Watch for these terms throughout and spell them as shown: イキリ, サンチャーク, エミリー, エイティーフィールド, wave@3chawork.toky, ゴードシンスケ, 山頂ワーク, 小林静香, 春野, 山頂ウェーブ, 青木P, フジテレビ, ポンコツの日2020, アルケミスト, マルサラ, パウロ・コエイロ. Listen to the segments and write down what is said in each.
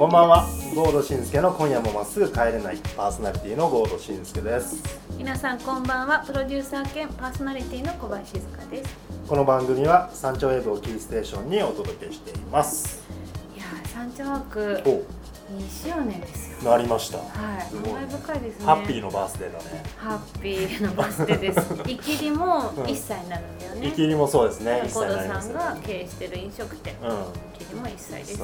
こんばんは、ゴードシンスケの今夜もまっすぐ帰れないパーソナリティのゴードシンスケです。皆さんこんばんは、プロデューサー兼パーソナリティの小林静香です。この番組は山頂ウェーブをキーステーションにお届けしています。いやー、山頂ワーク2周年ですよ。なりました。はい、感慨深いですね。ハッピーのバースデーだね。ハッピーのバースデーです。イキリも1歳になるんだよね。イキリもそうですね。小野さんが経営してる飲食店、イキリも1歳です。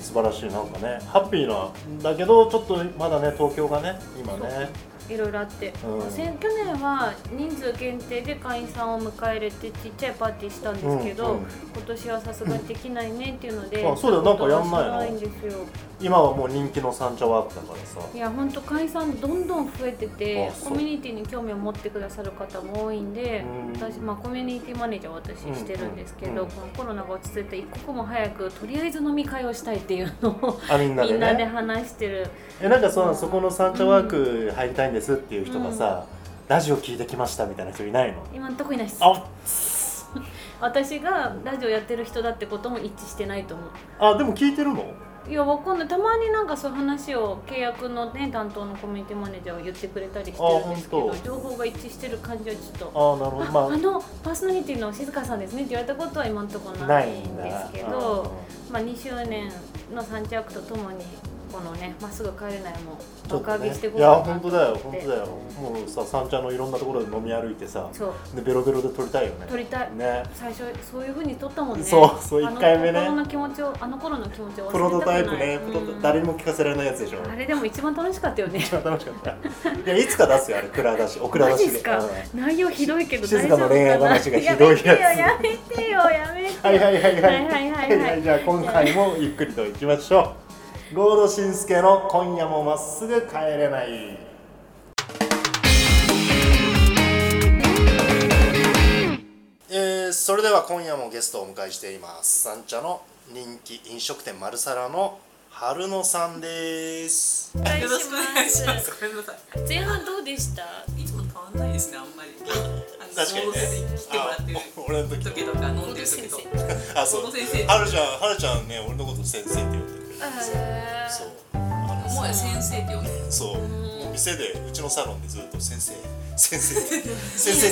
素晴らしい。なんかね、ハッピーなんだけどちょっとまだね、東京がね、今ね、いろいろあって、去年は人数限定で会員さんを迎え入れてちっちゃいパーティーしたんですけど、今年はさすがにできないねっていうので、あ、そうだよ、なんかやんないの。今はもう人気の山頂ワークだからさ。いや、ほんと会員さんどんどん増えてて、コミュニティに興味を持ってくださる方も多いんで、私、コミュニティマネージャーを私してるんですけど、このコロナが落ち着いて一刻も早くとりあえず飲み会をしたいっていうのをみんなで話してる。なんかそこの山頂ワーク入りたいんですっていう人がさ、ラジオ聞いてきましたみたいな人いないの？今んとこいないです。私がラジオやってる人だってことも一致してないと思う。あ、でも聞いてるの？いや、わかんない。たまになんかそういう話を契約のね、担当のコミュニティマネージャーは言ってくれたりしてるんですけど、情報が一致してる感じはちょっと、あ、なるほど。あのパーソナリティの静香さんですねって言われたことは今のところないんですけど、2周年の山頂ワークとともにこのね、まっすぐ帰れないも爆上げしていこうかなと思って。いや、本当だよ。もうさ、山頂のいろんなところで飲み歩いてさ、でベロベロで撮りたいよね。撮りたいね。最初そういう風に撮ったもんね。そう、1回目ね。あの頃の気持ちを忘れたくない。プロトタイプね、誰にも聞かせられないやつでしょ。あれでも一番楽しかったよね。一番楽しかった。いや、いつか出すよ、あれ。蔵出し、お蔵出しで。マジですか。内容ひどいけど大丈夫かな。静かの恋愛話がひどいやつ。やめてよ。はい。じゃあ今回もゆっくりといきましょう。ゴードシンスケの今夜もまっすぐ帰れない。それでは今夜もゲストをお迎えしています。山頂の人気飲食店マルサラの春野さんです。よろしくお願いします。ごめんなさい。前半どうでした？いつも変わんないですね、あんまり。確かにね。来てもらってる俺の時とか飲んでる時とか。あ、そう、春ちゃんね、俺のこと先生って言ってる。そう、もう先生って呼んでる。そう、もう店で、うちのサロンでずっと先生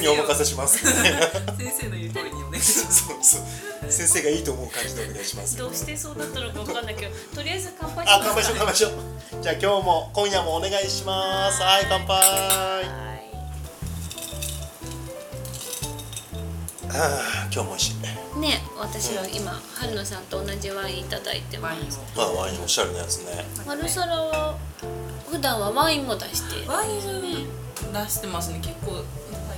にお任せしますみたいな。先生の言う通りにお願いします。そう、先生がいいと思う感じでお願いします。どうしてそうだったのかわかんないけど、とりあえず乾杯します。あ、乾杯しよう。じゃあ今夜もお願いします。はい、乾杯。あ、今日も美味しいね。私は今、春野さんと同じワインいただいてます。ワインおしゃれなやつね。マルサラは普段はワインも出してる。ワイン出してますね。結構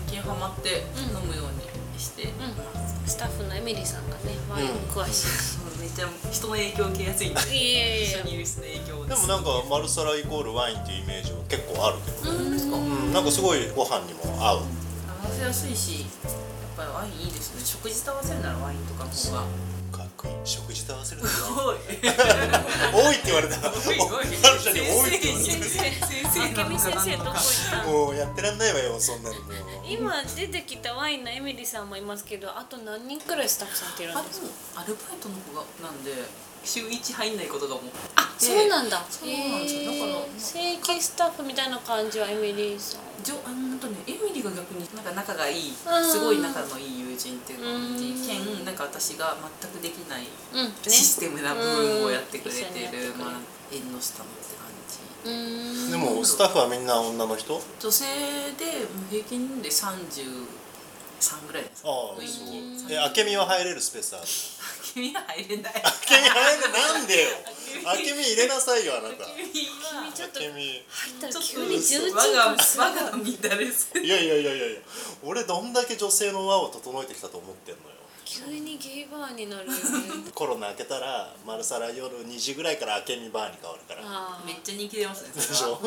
最近ハマって飲むようにしてます、スタッフのエミリーさんがね、ワイン詳しいし、めっちゃ人の影響を受けやすいんで、一緒にいる人の影響を。でもなんかマルサライコールワインっていうイメージは結構あるけど、なんかすごいご飯にも合う。合わせやすいし、ワインいいですね。食事と合わせるならワインとかの方がかっこいい。食事と合わせるなら多いって言われた。ハルちゃんに多いって言われた。先生どこ行った？もうやってらんないわよ、そんなの。今出てきたワインのエミリーさんもいますけど、あと何人くらいスタッフさんっているんですか？アルバイトの子がなんで週1入んないことがもう。あ、そうなんだ。正規スタッフみたいな感じはエミリーさん。エミリーが逆になんか仲がいい、すごい仲のいい友人っていうのがあって、なんか私が全くできないシステムな部分をやってくれてる、縁の下のって感じ。でもスタッフはみんな女の人？女性で平均で33ぐらいです。ああ、そう。あけみは入れるスペースある？あけみは入れない。あけみ入れない。なんでよ。あけみ入れなさいよ、あなた。君ちょっと入ったら急に重鎮。我が乱れす。いや。俺どんだけ女性の輪を整えてきたと思ってんのよ。急にゲイバーになるよね。コロナ明けたらマルサラ夜2時ぐらいからあけみバーに変わるから。めっちゃ人気出ますね。でしょ。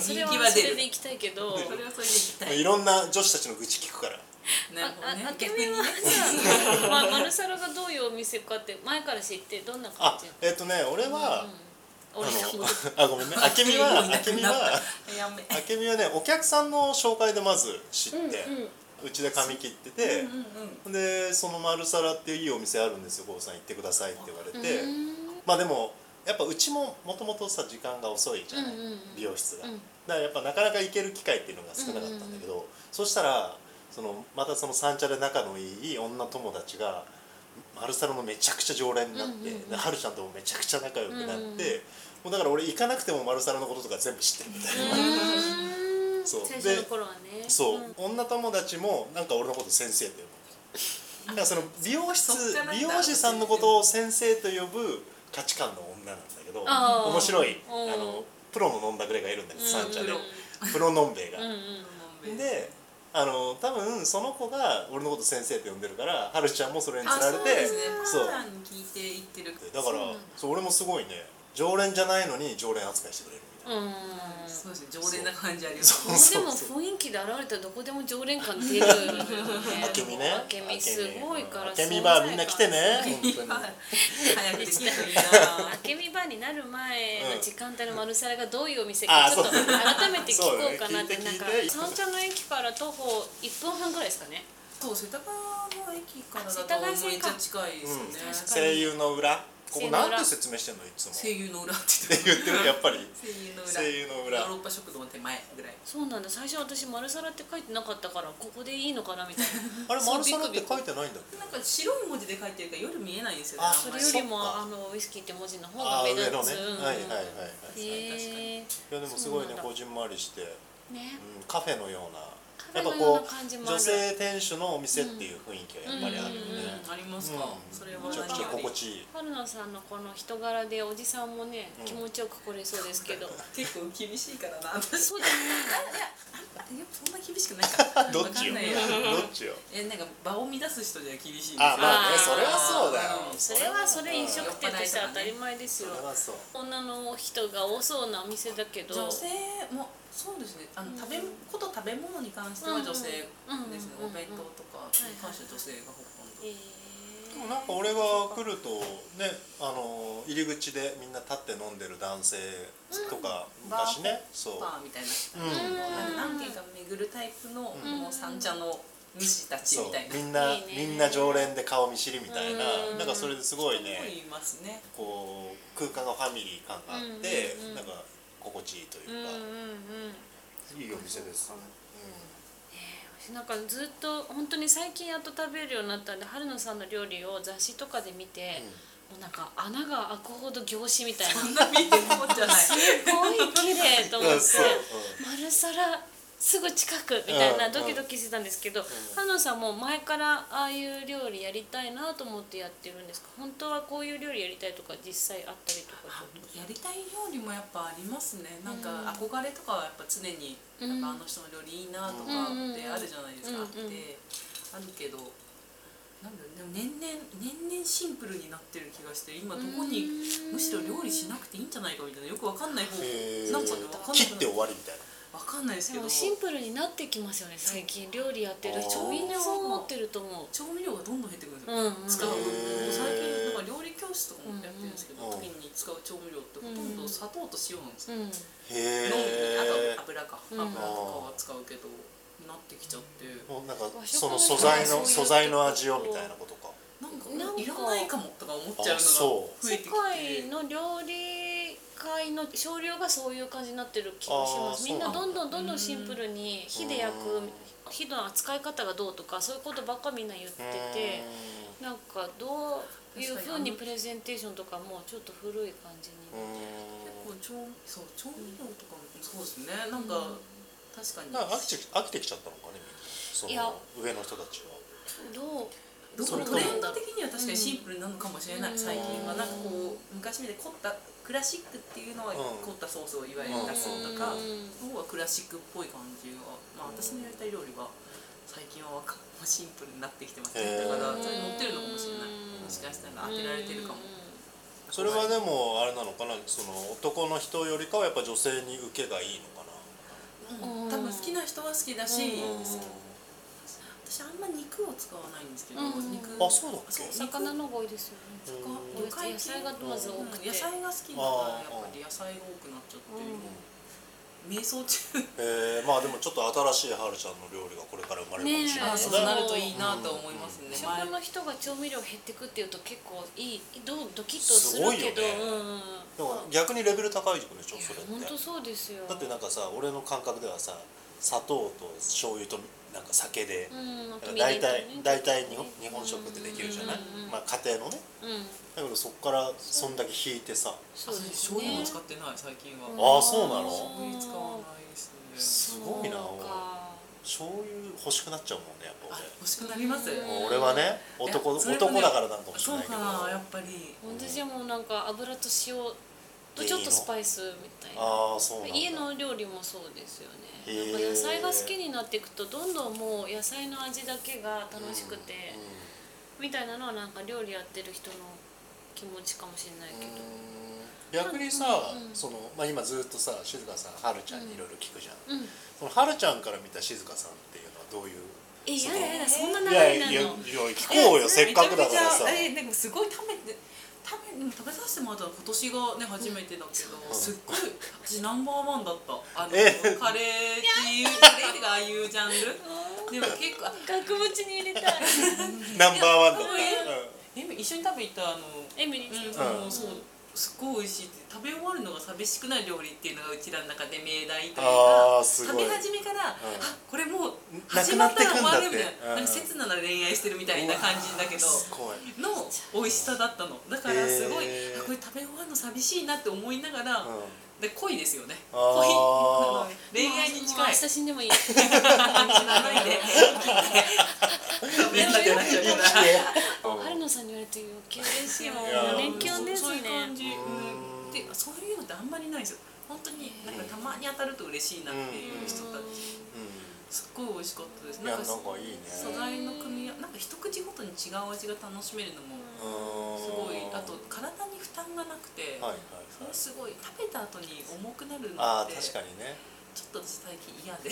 それはそれで行きたいけど、それはそれで行きたい。いろんな女子たちの愚痴聞くから。あけみはじゃあマルサラがどういうお店かって前から知って、どんな感じ？俺はごめんね。あけみはね、お客さんの紹介でまず知って、うちで髪切ってて、でそのマルサラっていういいお店あるんですよ、ゴーさん行ってくださいって言われて、でもやっぱうちももともとさ時間が遅いじゃない、うんうんうん、美容室が、うん、だからやっぱなかなか行ける機会っていうのが少なかったんだけど、うんうんうん、そしたらそのまたその三茶で仲のいい女友達が春サロのめちゃくちゃ常連になって、うんうんうん、春ちゃんともめちゃくちゃ仲良くなって、うんうん、もうだから俺行かなくても丸サロのこととか全部知ってるみたいなそう最初の頃はね、そう、うん、女友達もなんか俺のこと先生と呼ぶだからその美容師さんのことを先生と呼ぶ価値観の女なんだけど面白いプロの飲んだくれがいるんだけど三茶でプロのんべえが、うんうん、で多分その子が俺のこと先生と呼んでるからはるちゃんもそれにつられてそうパーラーに聞いていってるだからそう俺もすごいね常連じゃないのに常連扱いしてくれるうんそうですね、常連な感じありますそうでも雰囲気で現れたらどこでも常連感出るあけみねあけみすごいからあけみバーみんな来てね本当に早くできるあけみバーになる前の時間帯のマルサラがどういうお店かちょっと改めて聞こうかなってなんか三茶の駅から徒歩1分半ぐらいですかねそう世田谷の駅からだとめっちゃ近いですね声優の裏ここなんて説明してんのいつも声優の裏って言ってるやっぱり声優の裏ヨーロッパ食堂の手前ぐらいそうなんだ最初私マルサラって書いてなかったからここでいいのかなみたいなあれマルサラって書いてないんだっけなんか白い文字で書いてるから夜見えないんですよねそれよりもウイスキーって文字の方が目立つ上のねはいはいはい確かにいやでもすごいねこじんまりして、ねうん、カフェのようなやっぱこう女性店主のお店っていう雰囲気はやっぱりあるよね、うんうん、ありますか、うん、それはちょっと心地いい春菜さんのこの人柄でおじさんもね、うん、気持ちよく来れそうですけど結構厳しいからなそうだねいやそんな厳しくないかどっちよなんか場を乱す人じゃ厳しいですあまあねそれはそうだよそれはそれ飲食店として当たり前ですよ、ね、女の人が多そうなお店だけど女性もそうですね食べ物に関しては女性ですね、うんうんうんうん、お弁当とかに関しては女性がほとんど、でもなんか俺が来るとね入り口でみんな立って飲んでる男性とか、うん、昔ねそうバーみたいな、うん、何軒か巡るタイプの、うん、もう三茶の主たちみたいなみんな常連で顔見知りみたいな、なんかそれですごいね、いますねこう空間がファミリー感があって、うんうんうん、なんか心地いいというか、うんうんうん、いいお店です、うん、なんかずっと本当に最近やっと食べるようになったんで春野さんの料理を雑誌とかで見て、うん、もうなんか穴が開くほど凝視みたいなそんな見るもんじゃないすごい綺麗と思って丸皿すぐ近くみたいなドキドキしてたんですけど、うんうん、春野さんも前からああいう料理やりたいなと思ってやってるんですか本当はこういう料理やりたいとか実際あったりとかやりたい料理もやっぱありますねなんか憧れとかはやっぱ常になんかあの人の料理いいなとかってあるじゃないですか、うんうんうん、であるけどなんだでも年々シンプルになってる気がして今どこにむしろ料理しなくていいんじゃないかみたいなよくわかんない方なんか分かんない切って終わりみたいなわかんないですけどでもシンプルになってきますよね最近料理やってる人みんなそう思ってると思う調味料がどんどん減ってくるんですよ、うんうん、使う最近なんか料理教室とかもやってるんですけど、うんうん、時に使う調味料ってほとんど砂糖と塩なんですよ、うん、へーあと油は使うけどなってきちゃってなんかその素材の味をみたいなことかなんかいらないかもとか思っちゃうのが増えてきて世界の料理界の少量がそういう感じになってる気がします。みんなどんどんシンプルに火で焼く火の扱い方がどうとかそういうことばっかみんな言ってて、なんかどういう風にプレゼンテーションとかもちょっと古い感じになってる。結構調味料とかもそうですね。なんか確かに飽きてきちゃったのかね。その上の人たちはトレンド的には確かにシンプルなのかもしれない。最近はなんかこう昔見て凝ったクラシックっていうのは凝ったソースをいわゆる出すとか、そこはクラシックっぽい感じが、まあ、私のやりたい料理は最近はシンプルになってきてますね。だからそれ乗ってるのかもしれない。もしかしたら当てられてるかも。それはでもあれなのかな、その男の人よりかはやっぱ女性に受けがいいのかな。うん、多分好きな人は好きだし。私あんま肉を使わないんですけど、うん、肉あそうだっけ魚の方が多いですよね。魚介野菜がまず多くて、野菜が好きだからやっぱり野菜が多くなっちゃって、うん、瞑想中まあでもちょっと新しいはるちゃんの料理がこれから生まれるかもしれない、ね、そうなるといいなと思いますね。職場、うん、の人が調味料減ってくっていうと結構いいドキッとするけど、すごいよね、うんでも逆にレベル高いでしょそれって。本当そうですよ。だってなんかさ、俺の感覚ではさ、砂糖と醤油となんか酒で、だいたい日本食ってできるじゃない、まあ家庭のね、だけどそこからそんだけ引いてさ、そうですね、醤油も使ってない最近は。ああそうなの。醤油使わないですね。すごいな。醤油欲しくなっちゃうもんねやっぱ俺。欲しくなります。俺はね男だからなんかもしれないけど。そうかやっぱり。私もなんか油と塩とちょっとスパイスみたいな。ああそうなんだ。家の料理もそうですよね。なんか野菜が好きになっていくとどんどんもう野菜の味だけが楽しくて、みたいなのはなんか料理やってる人の気持ちかもしれないけど、逆にさ、そのまあ、今ずっとさ静香さんはるちゃんにいろいろ聞くじゃん、そのはるちゃんから見た静香さんっていうのはどういう、いやそんな流れなの。いや聞こうよ、せっかくだからさ。でもすごい食べさせてもらったら今年がね初めてだけど、すっごい私ナンバーワンだった。カレーっていうカレーってああいうジャンルでも結構額縁に入れたいナンバーワンだった。一緒に食べ行ったエミリーさんもそうすっごい美味しいって、食べ終わるのが寂しくない料理っていうのがうちらの中で命題というか、食べ始めから、これもう始まったら終わるみたいな、なんか切な恋愛してるみたいな感じだけどの美味しさだったの。だからすごい、これ食べ終わるの寂しいなって思いながら、で恋ですよね。恋愛に近い。明日死んでもいい。死なないで。連絡なっちゃうから。春野さんに言われて余計嬉しいもん。勉強ですね。そういう感じ。でそういうのってあんまりないですよ。本当になんかたまに当たると嬉しいなっていう人たち。すっごい美味しかったです。なんかいいね。素材の組み合わせ、なんか一口ごとに違う味が楽しめるのもすごい。あと体に負担がなくて、それすごい食べた後に重くなるのって。ああ確かにね。ちょっと私最近嫌で。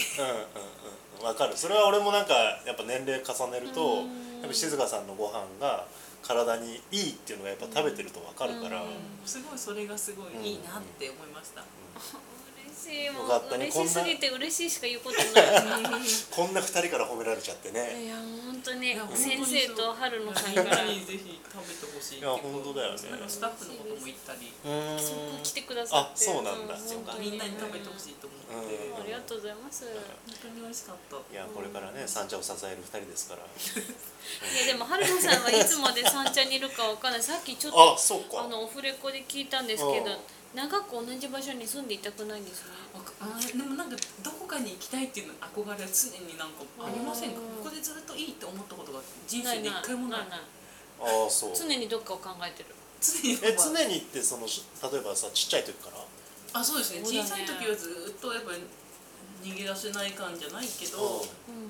わかる。それは俺もなんかやっぱ年齢重ねると、やっぱ静香さんのご飯が体にいいっていうのがやっぱ食べてるとわかるから。すごいそれがすごいいいなって思いました。嬉しすぎて嬉しいしか言うことないこんな2人から褒められちゃってね。いや本当に先生と春野さんからぜひ食べてほしい。いや本当だよね。スタッフのことも言ったり、そこ来てくださって、そうなんだ、みんなに食べてほしいと思って、ありがとうございます。本当に美味しかった。いやこれからね三茶を支える2人ですから。いやでも春野さんはいつまで三茶にいるかわかんない。さっきちょっとオフレコで聞いたんですけど、長く同じ場所に住んでいたくないんですね。でもなんかどこかに行きたいっていうの憧れは常になんかありませんか。ここでずっといいって思ったことが人生で一回もない。ああそう。常にどっかを考えてる。常にってその例えばさちっちゃい時から。あそうですね。小さい時はずっとやっぱり逃げ出せない感じじゃないけど、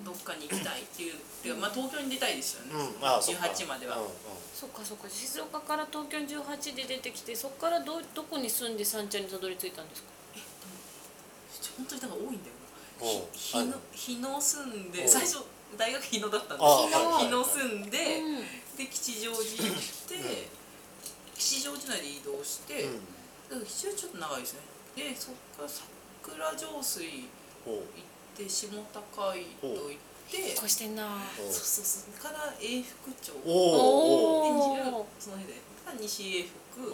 どっかに行きたいっていう、まあ東京に出たいですよね。18までは。そっかそっか。静岡から東京18で出てきて、そこからどこに住んで三茶にたどり着いたんですか。本当にだから多いんだよな。日野住んで、最初大学日野だったんです。日野住んで、で吉祥寺行って吉祥寺内で移動して、だから吉祥寺ちょっと長いですね。でそこから桜上水行って下高井戸行って引っ越してんな。そうから永福町、その辺で西永福、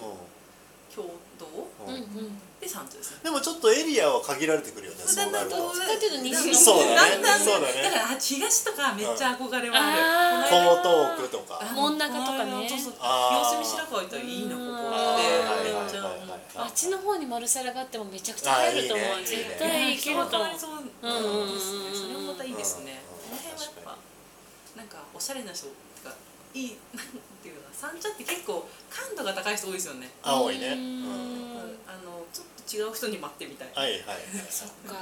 京都で三茶ですね。でもちょっとエリアは限られてくるよね。そうなるとだから東とかめっちゃ憧れはある。江東区とか真ん中とかね、清澄白河行ったらいいなここって。あっちの方にマルサラがあってもめちゃくちゃ入ると思う。絶対行けると思う。それもまたいいですね。この辺はやっぱなんかおしゃれな人とかいいなんていうの、三茶って結構感度が高い人多いですよね。多いね。ちょっと違う人に待ってみたい。はいはい。そっか。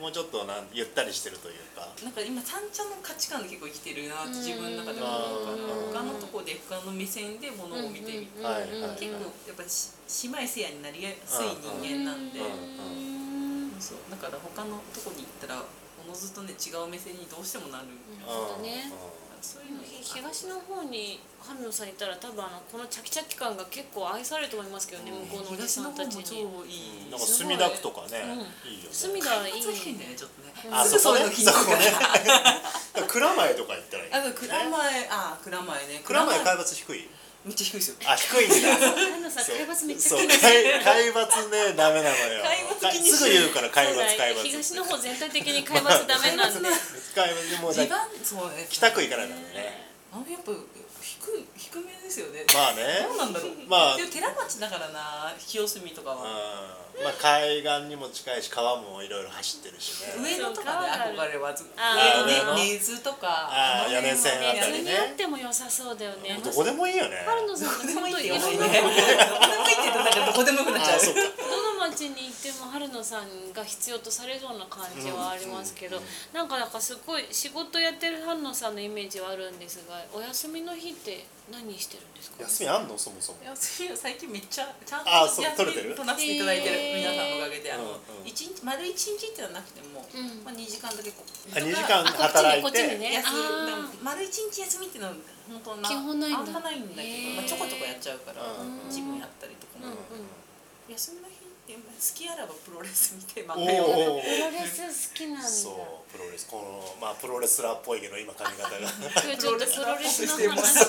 もうちょっとゆったりしてるというか。なんか今三茶の価値観で結構生きてるなって自分の中で思うから、他のとこで他の目線で物を見てみて、結構やっぱ姉妹せやになりやすい人間なんで、そうだから他のとこに行ったらおのずとね違う目線にどうしてもなる。そうだね。東の方に春野さんいたら多分このチャキチャキ感が結構愛されると思いますけどね、向こうのお客さんたちに。なんか墨田区とかね、いいよね。墨田はいいね、ちょっとね。あ、そうね、そこね。蔵前とか行ったらいい。蔵前ね。蔵前海抜低い。めっちゃ低いですよ。あ、低いんだ。海抜めっちゃ低い。海抜ね、ダメなのよ。すぐ言うから海抜、海抜。東の方全体的に海抜ダメなんで。もう地盤そうね。北区いからなんだね。あ、やっぱ低めですよね。まあね。どうなんだろう。まあでも寺町だからな、清澄とかは。まあ海岸にも近いし、川もいろいろ走ってるしね。上野とかね、憧れはず。水とか。あ、屋根線あたりね。水にあっても良さそうだよね。どこでもいいよね。春野さんどこでもいいよね。どこでもよくなっちゃう。どの町に行っても春野さんが必要とされそうな感じはありますけど、なんかすごい仕事やってる春野さんのイメージはあるんですが、お休みの日って何してるんですか。休みあんの、そもそも。休みは最近めっちゃちゃんと休みとなっていただいてる、皆さんのおかげで、一日丸一日ってのはなくても、まあ2時間だけこう。2時間働いて。こっちにね。丸一日休みってのは本当な基本ないんだ。あんまないんだけど、まあちょこちょこやっちゃうから、自分やったりとかも。休みの日って好きあらばプロレス見て、まあプロレス好きなんだ。そうプロレス、このまあプロレスラーっぽいけど今髪型がプロレスラーっぽくしてます。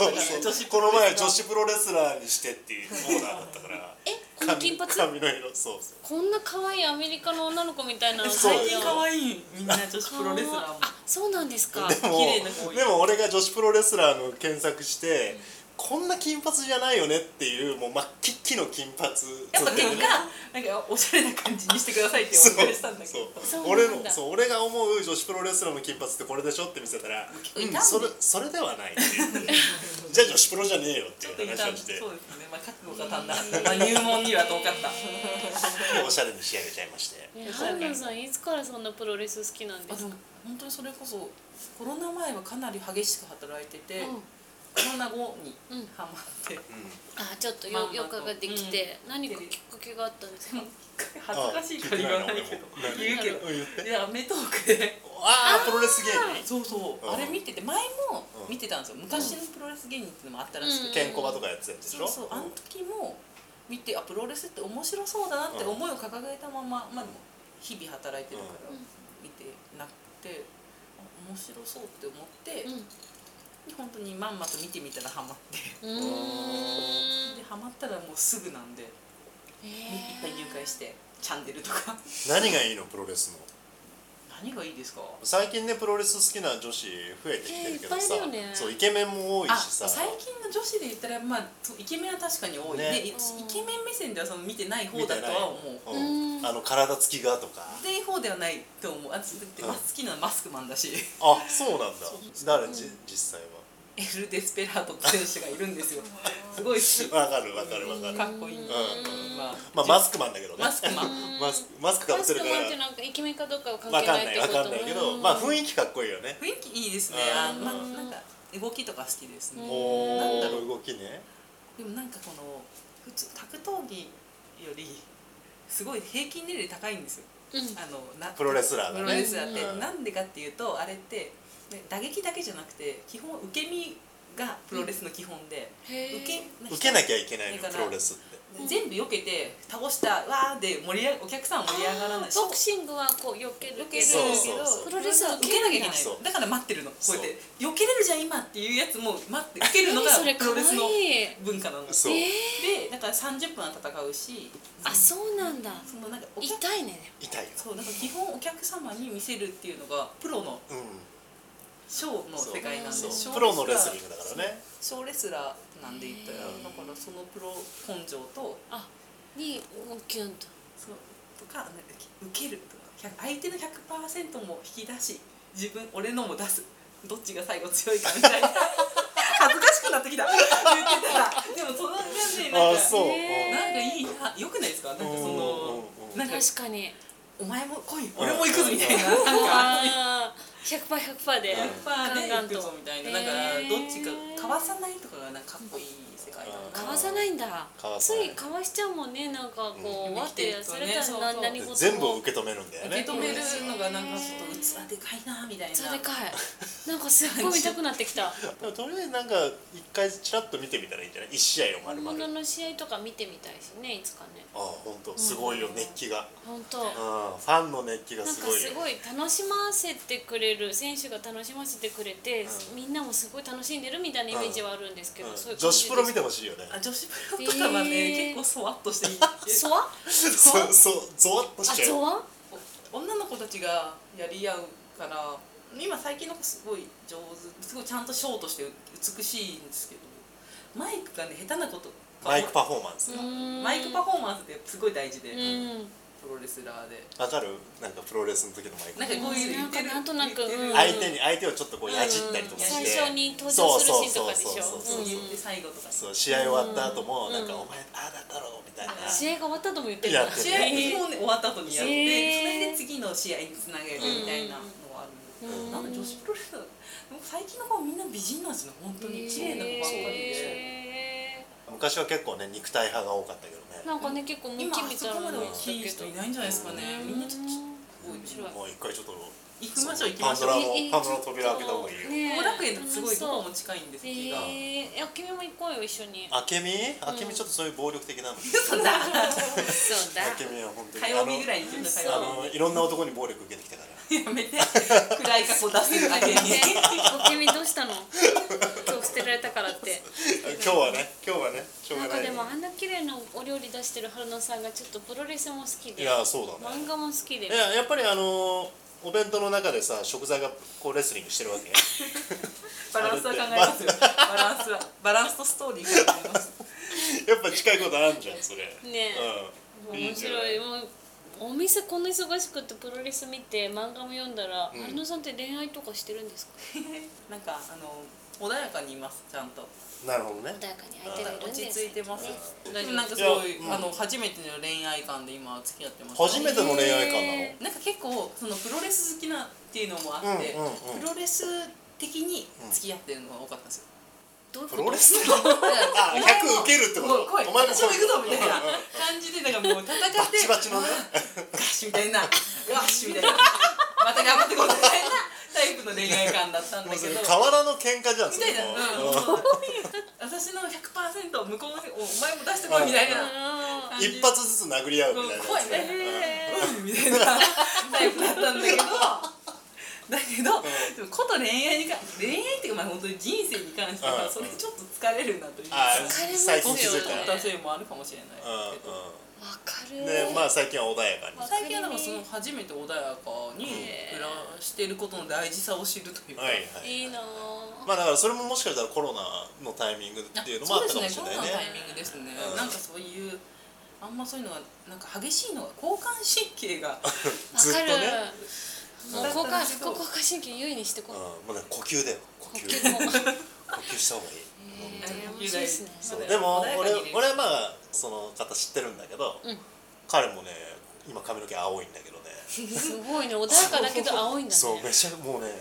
この前女子プロレスラーにしてっていうオーダーだったから。この金髪、髪の色、そうそう、こんな可愛いアメリカの女の子みたいなの。最近可愛い、みんな女子プロレスラーも。あ、そうなんですか。でも俺が女子プロレスラーの検索して。こんな金髪じゃないよねっていう、もう真っきっきの金髪。やっぱ結果おしゃれな感じにしてくださいってお願いしたんだけど、俺が思う女子プロレスラーの金髪ってこれでしょって見せたら、それではないっていうじゃあ女子プロじゃねえよっていう話をして。そうですね、まあ覚悟が足んなかった。入門には遠かった。おしゃれに仕上げちゃいまして。春野さんいつからそんなプロレス好きなんですか。本当にそれこそコロナ前はかなり激しく働いてて、コロナ後にハマって、あ、ちょっと余暇ができて、何かきっかけがあったんですか。恥ずかしいから言わないけど、言うけど、いやメトークで、ああプロレス芸人、そうそう、あれ見てて、前も見てたんですよ。昔のプロレス芸人ってのもあったらしくて、ケンコバとかやってたんでしょ。そうそう、あの時も見て、あ、プロレスって面白そうだなって思いを掲げたまま、まあ日々働いてるから見てなくて、面白そうって思って。本当にまんまと見てみたらハマって、でハマったらもうすぐなんで、いっぱい入会してチャンネルとか。何がいいの、プロレスの何がいいですか。最近ね、プロレス好きな女子増えてきてるけどさ、そうイケメンも多いしさ。最近の女子で言ったら、まあイケメンは確かに多いね。イケメン目線ではその見てない方だとは思う。あの体つきがとかっていう方ではないと思う。あ、だって好きなマスクマンだし。あ、そうなんだ。誰実際は。エル・デスペラート選手がいるんですよ。すごい好き。わかるわかるわかる。かっこいい。まあマスクマンだけどね。マスクかぶせるから。マスクマンってなんかイケメンかどうかは関係ないってこと。わかんないけど、まあ雰囲気かっこいいよね。雰囲気いいですね。まあなんか動きとか好きですね。なんだろう動きね。でもなんかこの普通格闘技よりすごい平均年齢高いんですよ。プロレスラーがね。プロレスラーってなんでかっていうと、あれって。打撃だけじゃなくて、基本受け身がプロレスの基本で、受けなきゃいけないの、プロレスって。全部避けて倒したわーでお客さん盛り上がらないし、ボクシングはこう避けるけど、プロレスは受けなきゃいけない。だから待ってるの。こうやって避けれるじゃん今っていうやつも待って受けるのがプロレスの文化なの。でだから30分は戦うし。あ、そうなんだ。そのなんか痛いね。痛いよ。そう、なんか基本お客様に見せるっていうのがプロの。ショーの世界なんで、プロのレスリングだからね。ショーレスラーなんで言ったら、だからそのプロ根性とにキュンとそうとか受けるとか、相手の 100% も引き出し、俺のも出す、どっちが最後強いかみたいな。恥ずかしくなってきた。言ってたら、でもその感じなんかいいな、良くないですか。なんかそのなんか確かに。お前も来い、俺も行くぞみたいな、なんか 100%100% で行くぞみたいな、だからどっちかかわさないとかがなんかかっこいい世界だ。かわさないんだ。ついかわしちゃうもんね、なんかこうわってやすれたら何事も全部受け止めるんだよね。受け止めるのがなんかちょっと器でかいなみたいな。器でかい、なんかすっごい見たくなってきた。とりあえずなんか一回ちらっと見てみたらいいんじゃない。1試合を丸々本物の試合とか見てみたいしね、いつかね。ああ、本当すごいよ、熱気が。本当ファンの熱気がすごいよ。なんかすごい楽しませてくれる、選手が楽しませてくれて、みんなもすごい楽しんでるみたいなイイメージはあるんですけど、うん、そういう女子プロ見てほしいよね。あ、女子プロとかはね、結構そわっとしていい。そわ？ゾワっとしちゃう。ゾワ？女の子たちがやり合うから、今最近の子すごい上手、すごいちゃんとショーとして美しいんですけど、マイクがね、下手なこと。マイクパフォーマンス。マイクパフォーマンスってすごい大事で。うん、プロレスラーでわかる？なんかプロレスの時のマイクなんかこういうなんとなく、うん、相手をちょっとこうやじったりとかして、最初に登場するシーンとかでしょ。そう言って最後とか、そう試合終わった後もなんかお前ああだったろうみたいな、試合が終わった後も言ってる。試合も終わった後にやって、それで次の試合につなげるみたいなのはある。なんか女子プロレスラー最近の子はみんな美人なんですね。本当に綺麗な子ばっかりで、昔は結構ね肉体派が多かったけど。なんかね、結構ムキみたいな、今あそこまで大きい人いないんじゃないですかね。みんなちょっと面白い。もう一回ちょっと行きましょう、行きましょう。パンドラの扉開けた方がいいよ。後楽園とかすごいどこも近いんです気が。あけみも行こうよ、一緒に。あけみちょっとそういう暴力的なの。そうだ。あけみは本当に。火曜日ぐらいに行くんだ、火曜日。いろんな男に暴力受けてきたから。やめて。暗い過去出せるあけみ。あけみどうしたの？捨てられたからって今日はねしょうがない。なんかでもあんな綺麗なお料理出してる春菜さんがちょっとプロレスも好きで、いやそうだね、漫画も好きで、いややっぱりお弁当の中でさ、食材がこうレスリングしてるわけバランスは考えますよバランスとストーリーが考えますやっぱ近いことあるんじゃんそれねえ、うん、面白い。もうお店こんな忙しくてプロレス見て漫画も読んだら、春菜さんって恋愛とかしてるんですか？なんか穏やかにいます、ちゃんと。なるほどね。穏やかに相手がいるんです。落ち着いてます。なんかすごい、初めての恋愛観で今付き合ってます。初めての恋愛観なの？なんか結構そのプロレス好きなっていうのもあって、プロレス的に付き合ってるのが多かったんですよ。プロレスのあ、100受けるってこと？お前も行くぞみたいな感じで、なんかもう戦ってバチバチのね、ガシみたいな、ガシみたいな、また頑張ってこうみたいなタイプの恋愛観だったんだけど、河原の喧嘩じゃんみたいな、私の 100% を向こうにお前も出してこいみたいな、一発ずつ殴り合うみたいな、怖いねみたいなタイプだったんだけど、でもこと恋愛っていうか、まあ本当に人生に関してはそれちょっと疲れるなという、最近気づいたせいもあるかもしれないけど。わかるね。まあ最近は穏やかに。最近はなんかその初めて穏やかに暮らしていることの大事さを知るというか。いいな。まあだからそれももしかしたらコロナのタイミングっていうのもあったかもしれないね。そうですね。コロナのタイミングですね。なんかそういうあんまそういうのはなんか激しいのが交感神経がずっとね。もう交感神経優位にしてこう。もうね呼吸だよ。呼吸した方がいい。でも俺はまあその方知ってるんだけど、彼もね今髪の毛青いんだけどね、すごいね、穏やかだけど青いんだね。そうめちゃもうね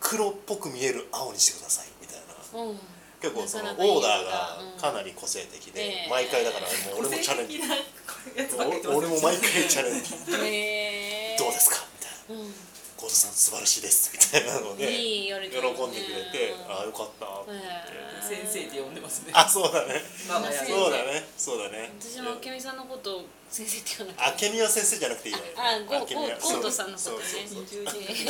黒っぽく見える青にしてくださいみたいな、結構そのオーダーがかなり個性的で、毎回だからもう俺もチャレンジ、俺も毎回チャレンジ、どうですかみたいな、コートさん素晴らしいですみたいなので喜んでくれて、ああよかったって先生って呼んでますね。あ、そうだね、そうだね。私もあけみさんのことを先生って呼んで、あけみは先生じゃなくていいよね。あ、コートさんのことね。面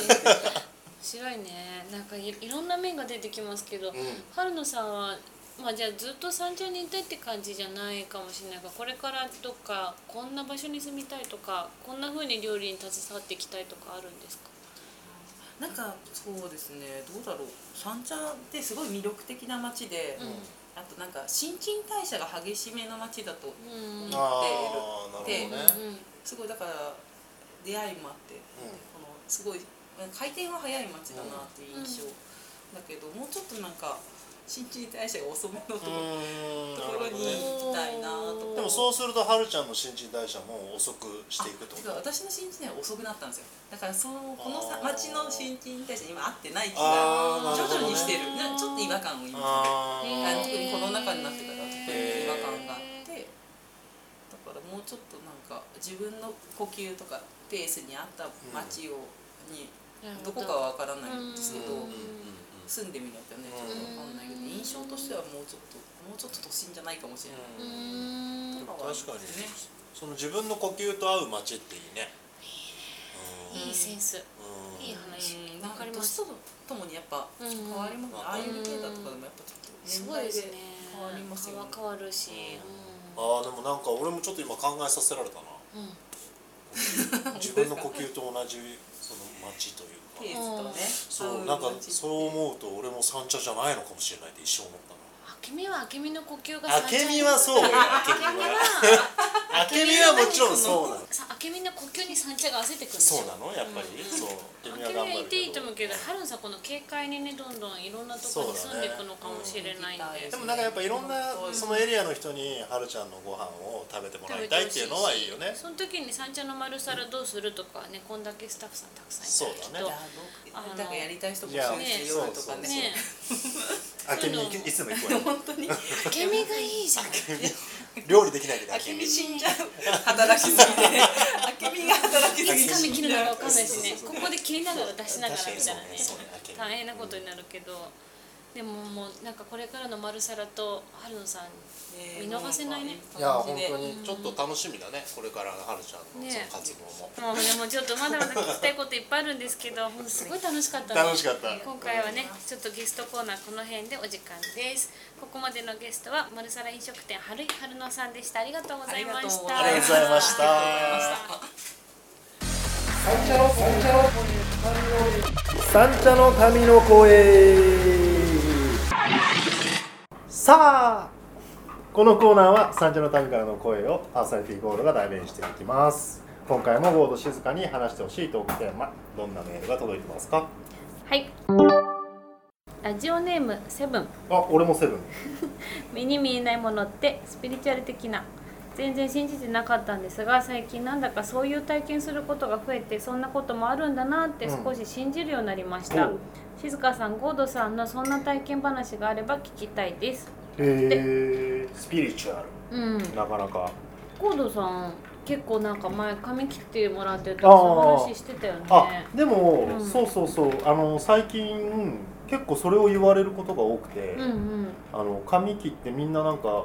白いね。なんかいろんな面が出てきますけど、春菜さんはまあじゃあずっと三茶にいたいって感じじゃないかもしれないが、これからとかこんな場所に住みたいとか、こんな風に料理に携わっていきたいとかあるんですか？なんかそうですね、どうだろう、三茶ってすごい魅力的な街で、あとなんか新陳代謝が激しめな街だと思っているって、すごいだから出会いもあって、このすごい回転は早い街だなっていう印象だけど、もうちょっとなんか新陳代謝が遅めのところに行きたいなと。でもそうするとはるちゃんの新陳代謝も遅くしていくと。私の新陳代謝は遅くなったんですよ。だからこの町の新陳代謝に今合ってない気が徐々にしてる。ちょっと違和感を今特にコロナ禍になってから特に違和感があって、だからもうちょっとなんか自分の呼吸とかペースに合った町をにどこかは分からないんですけど。住んでみないとね、ちょっとわかんないけど、印象としてはもうちょっと都心じゃないかもしれない。確かにね。その自分の呼吸と合う街っていいね。いいセンス、いい話、分かります。年とともにやっぱ変わりますね。ああいうデータとかでもやっぱちょっと年代で変わりますよね。変わるし、ああでもなんか俺もちょっと今考えさせられたな、自分の呼吸と同じその街というか、そうなんかそう思うと俺も三茶じゃないのかもしれないって一生思ったな。君は君の呼吸が三茶。君はそうよ。君はもちろんそうなの。君の呼吸に三茶が焦ってくるんですよ。そうなのやっぱり。君は頑張るけど。君はいていいと思うけど、春さんこの警戒にねどんどんいろんなところに住んでいくのかもしれないんで。でもなんかやっぱいろんなそのエリアの人に春ちゃんのご飯を食べてもらいたいっていうのはいいよね。その時に三茶の丸皿どうするとかね、こんだけスタッフさんたくさんいて。そうだね。なんかやりたい人もいるし、夜とかね。あけみいつも行くわ。本当に。あけみがいいじゃん。料理できないけどあけみ死んじゃう。働きすぎて。あけみが働きすぎて。髪切るのがわかんないしね。ここで切りながら出しながらみたいなね。大変なことになるけど、でももうなんかこれからの丸皿と春野さん見逃せないね。いや本当にちょっと楽しみだね。これからの春ちゃんの活動も。もうでもちょっとまだまだ聞きたいこといっぱいあるんですけど、すごい楽しかった。楽しかった。今回はねちょっとゲストコーナーこの辺でお時間です。ここまでのゲストは丸皿飲食店春井春野さんでした。ありがとうございました。ありがとうございました。三茶の民の声。さあ、このコーナーは三茶の民からの声をパーソナリティゴールドが代弁していきます。今回もゴールド静かに話してほしいトークテーマ、どんなメールが届いてますか？はい、ラジオネームセブン。あ、俺もセブン。目に見えないものってスピリチュアル的な、全然信じてなかったんですが、最近なんだかそういう体験することが増えて、そんなこともあるんだなって少し信じるようになりました、静香さん、ゴードさんのそんな体験話があれば聞きたいです。スピリチュアル、なかなか。ゴードさん、結構なんか前髪切ってもらってた話してたよね。あ、でも、そう、最近結構それを言われることが多くて、髪切ってみんななんか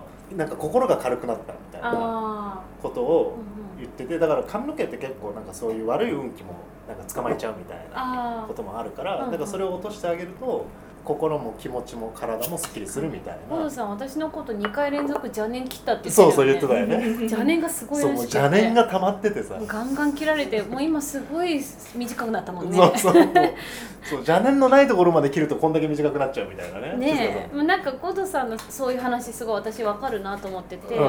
心が軽くなったみたいなことを言ってて、だから髪の毛って結構なんかそういう悪い運気もなんか捕まえちゃうみたいなこともあるから、だからそれを落としてあげると心も気持ちも体もスッキリするみたいな。ゴードさん、私のこと2回連続邪念切ったって言ってたよね。そう言ってたよね。邪念がすごいらしくて、邪念が溜まっててさ、ガンガン切られて、もう今すごい短くなったもんね。そう邪念のないところまで切るとこんだけ短くなっちゃうみたいなね。ねえ、なんかゴードさんのそういう話すごい私分かるなと思ってて、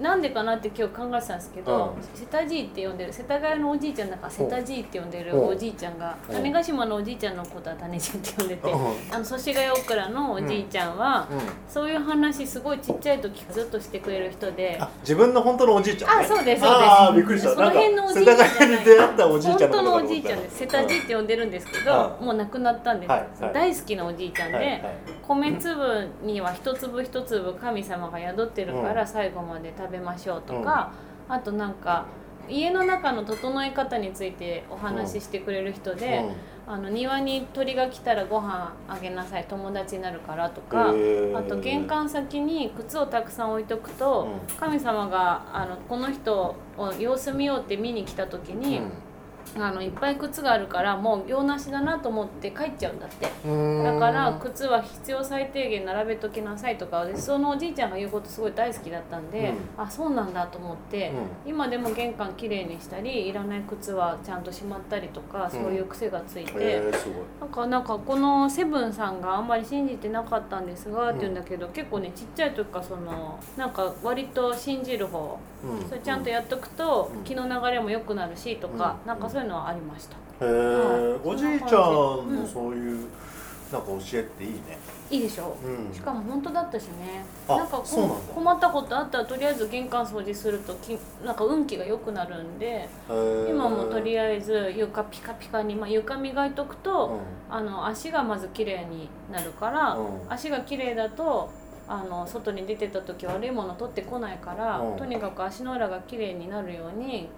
なんでかなって今日考えてたんですけど、セタジーって呼んでる、世田谷のおじいちゃんだからセタジーって呼んでるおじいちゃんが、種子島のおじいちゃんのことは種子って呼んでて、祖師ヶ谷大倉のおじいちゃんは、そういう話すごいちっちゃい時ずっとしてくれる人で、あ、自分の本当のおじいちゃんね。あ、そうですそうです。ああ、びっくりした。その辺のおじいちゃんじゃない、世田谷に出会ったおじいちゃんのことだと思った。本当のおじいちゃんです。セタジーって呼んでるんですけど、もう亡くなったんです、大好きなおじいちゃんで、米粒には一粒一粒神様が宿ってるから最後まで食べましょうとか、あとなんか家の中の整え方についてお話ししてくれる人で、庭に鳥が来たらご飯あげなさい、友達になるからとか、あと玄関先に靴をたくさん置いとくと、神様がこの人を様子見ようって見に来た時に、いっぱい靴があるからもう用なしだなと思って帰っちゃうんだって。だから靴は必要最低限並べときなさいとか、そのおじいちゃんが言うことすごい大好きだったんで、あ、そうなんだと思って、今でも玄関きれいにしたり、いらない靴はちゃんとしまったりとか、そういう癖がついて、なんかこのセブンさんがあんまり信じてなかったんですがって言うんだけど、結構ねちっちゃい時からそのなんか割と信じる方、それちゃんとやっとくと気の流れも良くなるしとか、なんかそういうのはありました。おじいちゃんのそういう、なんか教えっていいね。いいでしょ、しかも本当だったしね。なんか困ったことあったらとりあえず玄関掃除するとなんか運気が良くなるんで、今もとりあえず床ピカピカに、床磨いとくと、足がまず綺麗になるから、足が綺麗だと外に出てた時悪いもの取ってこないから、とにかく足の裏がきれいになるように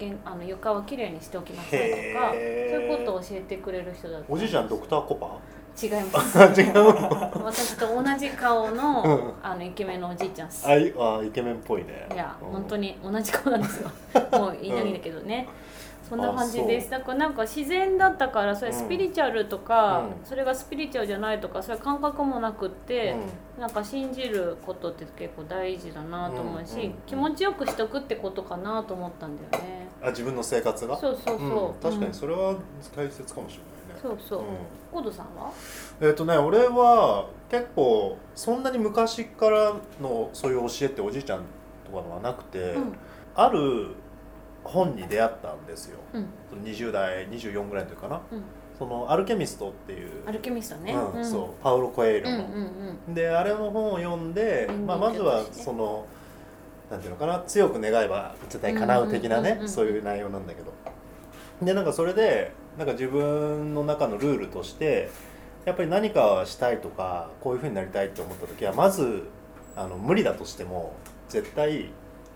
床はきれいにしておきなさいとか、そういうことを教えてくれる人だった。おじいちゃんドクターコパ違います違う私と同じ顔 の、うん、あのイケメンのおじいちゃんです。ああイケメンっぽいね。いや、うん、本当に同じ顔なんですよもういないんだけどね、うん、そんな感じです。だからなんか自然だったからそれスピリチュアルとか、うん、それがスピリチュアルじゃないとかそれ感覚もなくって、うん、なんか信じることって結構大事だなと思うし、うんうんうん、気持ちよくしとくってことかなと思ったんだよね。あ自分の生活がそうそうそう、うん、確かにそれは大切かもしれない。そうそう、うん、コードさんは？俺は結構そんなに昔からのそういう教えっておじいちゃんとかのはなくて、うん、ある本に出会ったんですよ、うん、20代24ぐらいの時かな、うん、そのアルケミストっていうアルケミストね、うん、そうパウロ・コエイロの、うんうんうん、であれの本を読んで、うんうんうん、まずはそのなんていうのかな強く願えば絶対叶う的なね、うんうんうんうん、そういう内容なんだけどでなんかそれでなんか自分の中のルールとしてやっぱり何かしたいとかこういう風になりたいって思った時はまず無理だとしても絶対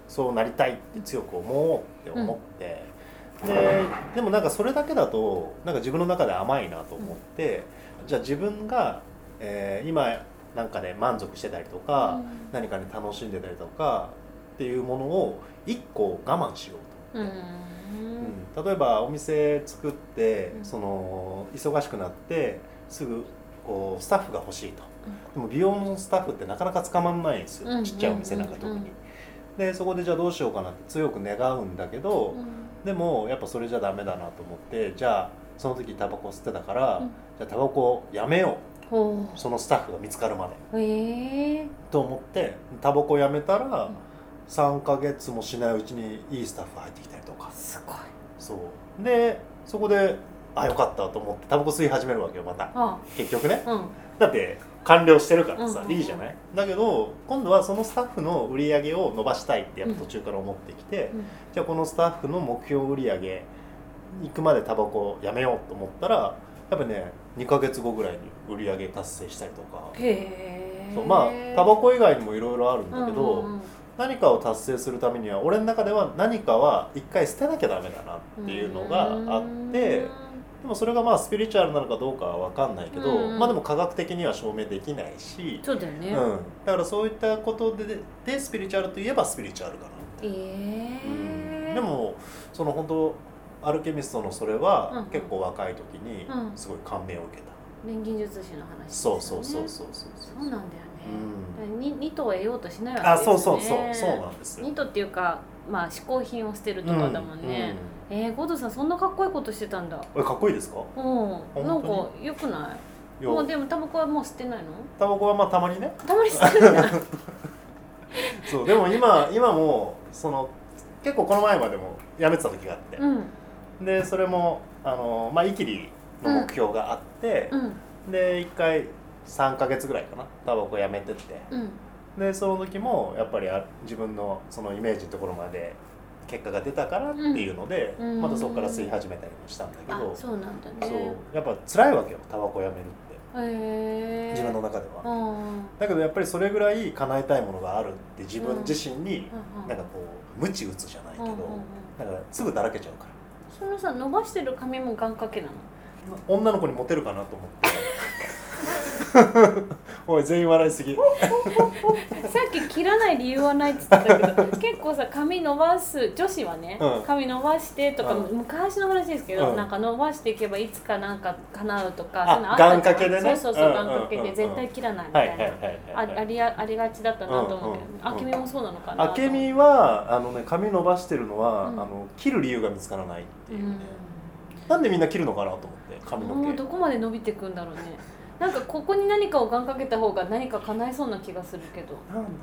そうなりたいって強く思おうって思って、うん、でもなんかそれだけだとなんか自分の中で甘いなと思って、うん、じゃあ自分が、今なんかね満足してたりとか、うん、何かね楽しんでたりとかっていうものを一個我慢しようと思って、うんうん、例えばお店作ってその忙しくなってすぐこうスタッフが欲しいとでも美容のスタッフってなかなか捕まんないんですよちっちゃいお店なんか特に、うんうんうんうん、でそこでじゃあどうしようかなって強く願うんだけど、うん、でもやっぱそれじゃダメだなと思ってじゃあその時タバコ吸ってたから、うん、じゃあタバコやめよう、うん、そのスタッフが見つかるまで、と思ってタバコやめたら、うん3ヶ月もしないうちにいいスタッフが入ってきたりとかすごいそうでそこであよかったと思ってタバコ吸い始めるわけよまたああ結局ね、うん、だって完了してるからさ、うん、いいじゃないだけど今度はそのスタッフの売り上げを伸ばしたいってやっぱ途中から思ってきて、うんうん、じゃあこのスタッフの目標売り上げ行くまでタバコやめようと思ったらやっぱね2ヶ月後ぐらいに売り上げ達成したりとかへそうまあタバコ以外にもいろいろあるんだけど、うんうんうん何かを達成するためには俺の中では何かは一回捨てなきゃダメだなっていうのがあってでもそれがまあスピリチュアルなのかどうかは分かんないけどまあでも科学的には証明できないしそうだよね、うん、だからそういったことでスピリチュアルといえばスピリチュアルかなって、うん、でもその本当アルケミストのそれは結構若い時にすごい感銘を受けた錬金術師の話ですよね。そうなんだよね、うん、ニトを得ようとしないわけですよね。あ、そうなんですよ。ニトっていうか、まあ、嗜好品を捨てるとかだもんね、うんうん、ゴードさんそんなかっこいいことしてたんだ。かっこいいですか。うん、なんか良くない。もうでもタバコはもう吸ってないの。タバコはまあたまにねたまに吸ってるんだそうでも今もその結構この前までもやめてた時があって、うん、でそれもまあイキリの目標があって、うん、で1回3ヶ月ぐらいかなタバコやめてって、うん、でその時もやっぱり自分のそのイメージのところまで結果が出たからっていうので、うん、またそこから吸い始めたりもしたんだけど、あ、そうなんだね。そうやっぱ辛いわけよタバコやめるって、自分の中では、うん、だけどやっぱりそれぐらい叶えたいものがあるって自分自身になんかこう鞭打つじゃないけど、だからすぐだらけちゃうから。そのさ伸ばしてる髪も願掛けなの。女の子にモテるかなと思っておい全員笑いすぎさっき切らない理由はないって言ってたけど結構さ髪伸ばす女子はね、うん、髪伸ばしてとか、うん、昔の話ですけど、うん、なんか伸ばしていけばいつかなんか叶うとか、うん、そのあ願掛けでねそう願掛けで絶対切らないみたいなありがちだったなと思うけど、うんうん、あけみもそうなのかな。あけみはね髪伸ばしてるのは、うん、切る理由が見つからないっていうね、うんなんでみんな切るのかなと思って髪の毛。もうどこまで伸びてくんだろうね。なんかここに何かを願掛けた方が何か叶えそうな気がするけど。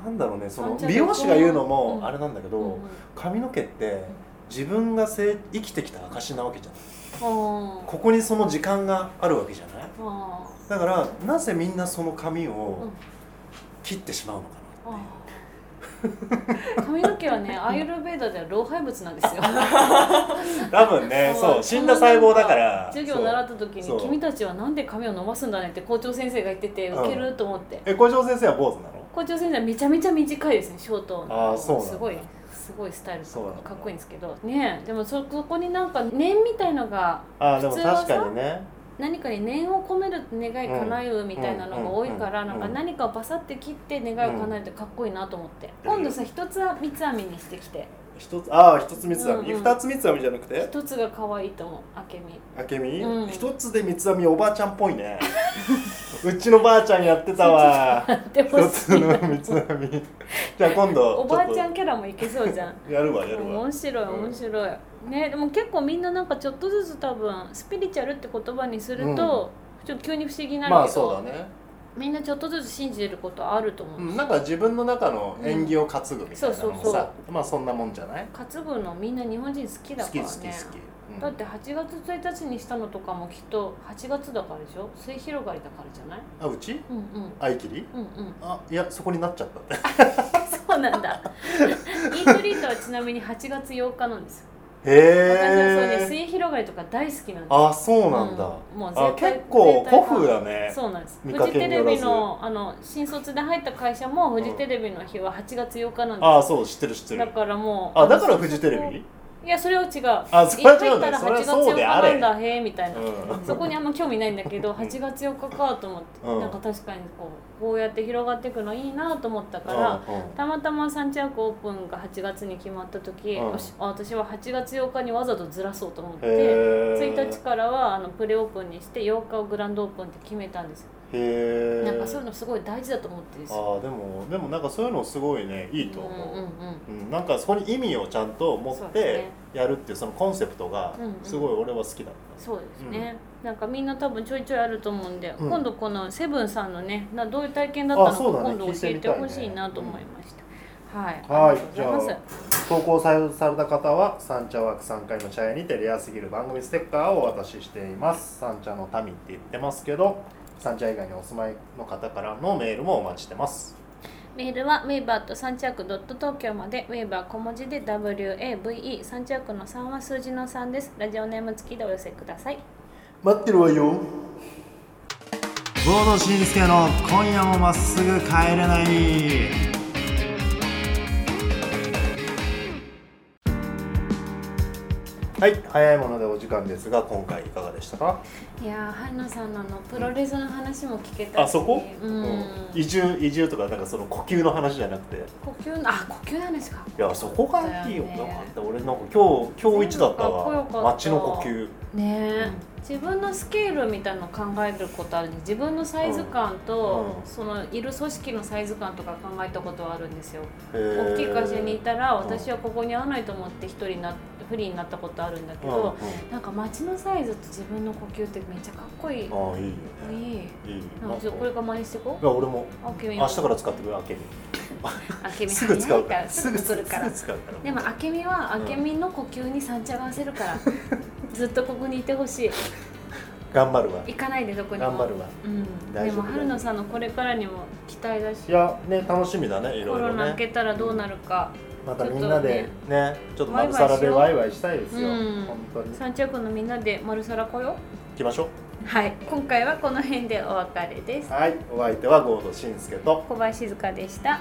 なんだろうねその美容師が言うのもあれなんだけど、うんうん、髪の毛って自分が生きてきた証なわけじゃない。ここにその時間があるわけじゃない。だからなぜみんなその髪を切ってしまうのかなっていう。髪の毛はね、アーユルヴェーダでは老廃物なんですよ多分ね、そう、死んだ細胞だから授業を習った時に、君たちはなんで髪を伸ばすんだねって校長先生が言ってて、ウケると思って、うん、校長先生は坊主なの。校長先生はめちゃめちゃ短いですね、ショートの。あ、そうなんだ。すごいスタイルかっこいいんですけどね。でもそこになんか、念みたいのがあ、でも確かにね何かに念を込めると願い叶えるみたいなのが多いから、なんか何かをバサッて切って願いを叶えるってかっこいいなと思って、今度さ、一つは三つ編みにしてきて、一つ三つ編み、二つ三つ編みじゃなくて一つが可愛いと思う、あけみ、うん、一つで三つ編みおばあちゃんっぽいねうちのばあちゃんやってたわ一つの三つ編みじゃあ今度おばあちゃんキャラもいけそうじゃんやるわ面白い、うん、ね、でも結構みんななんかちょっとずつ多分スピリチュアルって言葉にすると、うん、ちょっと急に不思議になるけど、まあそうだね、みんなちょっとずつ信じてることあると思う、うん、なんか自分の中の縁起を担ぐみたいなのもさ、まあそんなもんじゃない？担ぐのみんな日本人好きだからね、好き、うん、だって8月1日にしたのとかもきっと8月だからでしょ、末広がりだからじゃない？あ、うち？うんうん、あいきり？うんうん、あ、いや、そこになっちゃったってそうなんだイートリートはちなみに8月8日なんですよ。へー、私はそうね、末広がりとか大好きなんです。あ、そうなんだ、うん、もう絶対、あ、結構古風だね。そうなんです。フジテレビ の新卒で入った会社もフジテレビの日は8月8日なんです、うん、あ、そう、知ってる。だからもう、あ、だからフジテレビ？いや、それは違う。あ、それは違うね。入ったら8月4日なんだ、へーみたいな、うん、そこにあんま興味ないんだけど8月4日かと思って、うん、なんか確かにこうやって広がっていくのいいなと思ったから、うんうん、たまたまサンチャークオープンが8月に決まった時、うん、私は8月8日にわざとずらそうと思って1日からはプレオープンにして8日をグランドオープンって決めたんですよ。へー、なんかそういうのすごい大事だと思ってるんですよ。あ、でもなんかそういうのすごいね、いいと思う、うんうんうん、なんかそこに意味をちゃんと持ってやるっていうそのコンセプトがすごい俺は好きだった、うんうん、そうですね、うん、なんかみんな多分ちょいちょいあると思うんで、うん、今度このセブンさんのね、どういう体験だったのか、今度教えてほしいなと思いました。はい、じゃあ投稿された方はサンチャワーク3回の茶屋にてレアすぎる番組ステッカーをお渡ししています。サンチャの民って言ってますけど、サンチャ以外にお住まいの方からのメールもお待ちしてます。メールは wave@3chawork.toky まで、 wave は小文字で wave、 サンチャークの3は数字の3です。ラジオネーム付きでお寄せください。待ってるわよ。郷土しんすけの今夜もまっすぐ帰れない。はい、早いものでお時間ですが、今回いかがでしたか？いや、ハイナさんのプロレスの話も聞けたし、うん、あ、そこ、うん、移住とか、なんかその呼吸の話じゃなくて、呼吸の話か。いや、そこがいいよ。なんか俺なんか今日一だったわ、街の呼吸ねえ、うん、自分のスケールみたいなの考えることあるんで、自分のサイズ感と、うん、そのいる組織のサイズ感とか考えたことはあるんですよ。大きい会社にいたら、私はここに合わないと思って一人になってフリーになったことあるんだけど、うんうん、なんか街のサイズと自分の呼吸ってめっちゃかっこいい。ああ、いいよね。いい。なんかこれから真似していこう。いや、俺も明日から使ってくれ、あけみすぐ使うから、すぐ来るから。でもあけみはあけみの呼吸に三茶が合わせるから、ずっとここにいてほしい。頑張るわ。行かないでどこにも。頑張るわ。うん。でも春野さんのこれからにも期待だし。いやね、楽しみだね。いろいろね。コロナ明けたらどうなるか。またみんなでね、ちょっと丸皿でワイワイしたいですよ、うん、本当に。サンチャークのみんなで丸皿来よ、行きましょう。はい、今回はこの辺でお別れです。はい、お相手は郷土しんすけと小林静香でした。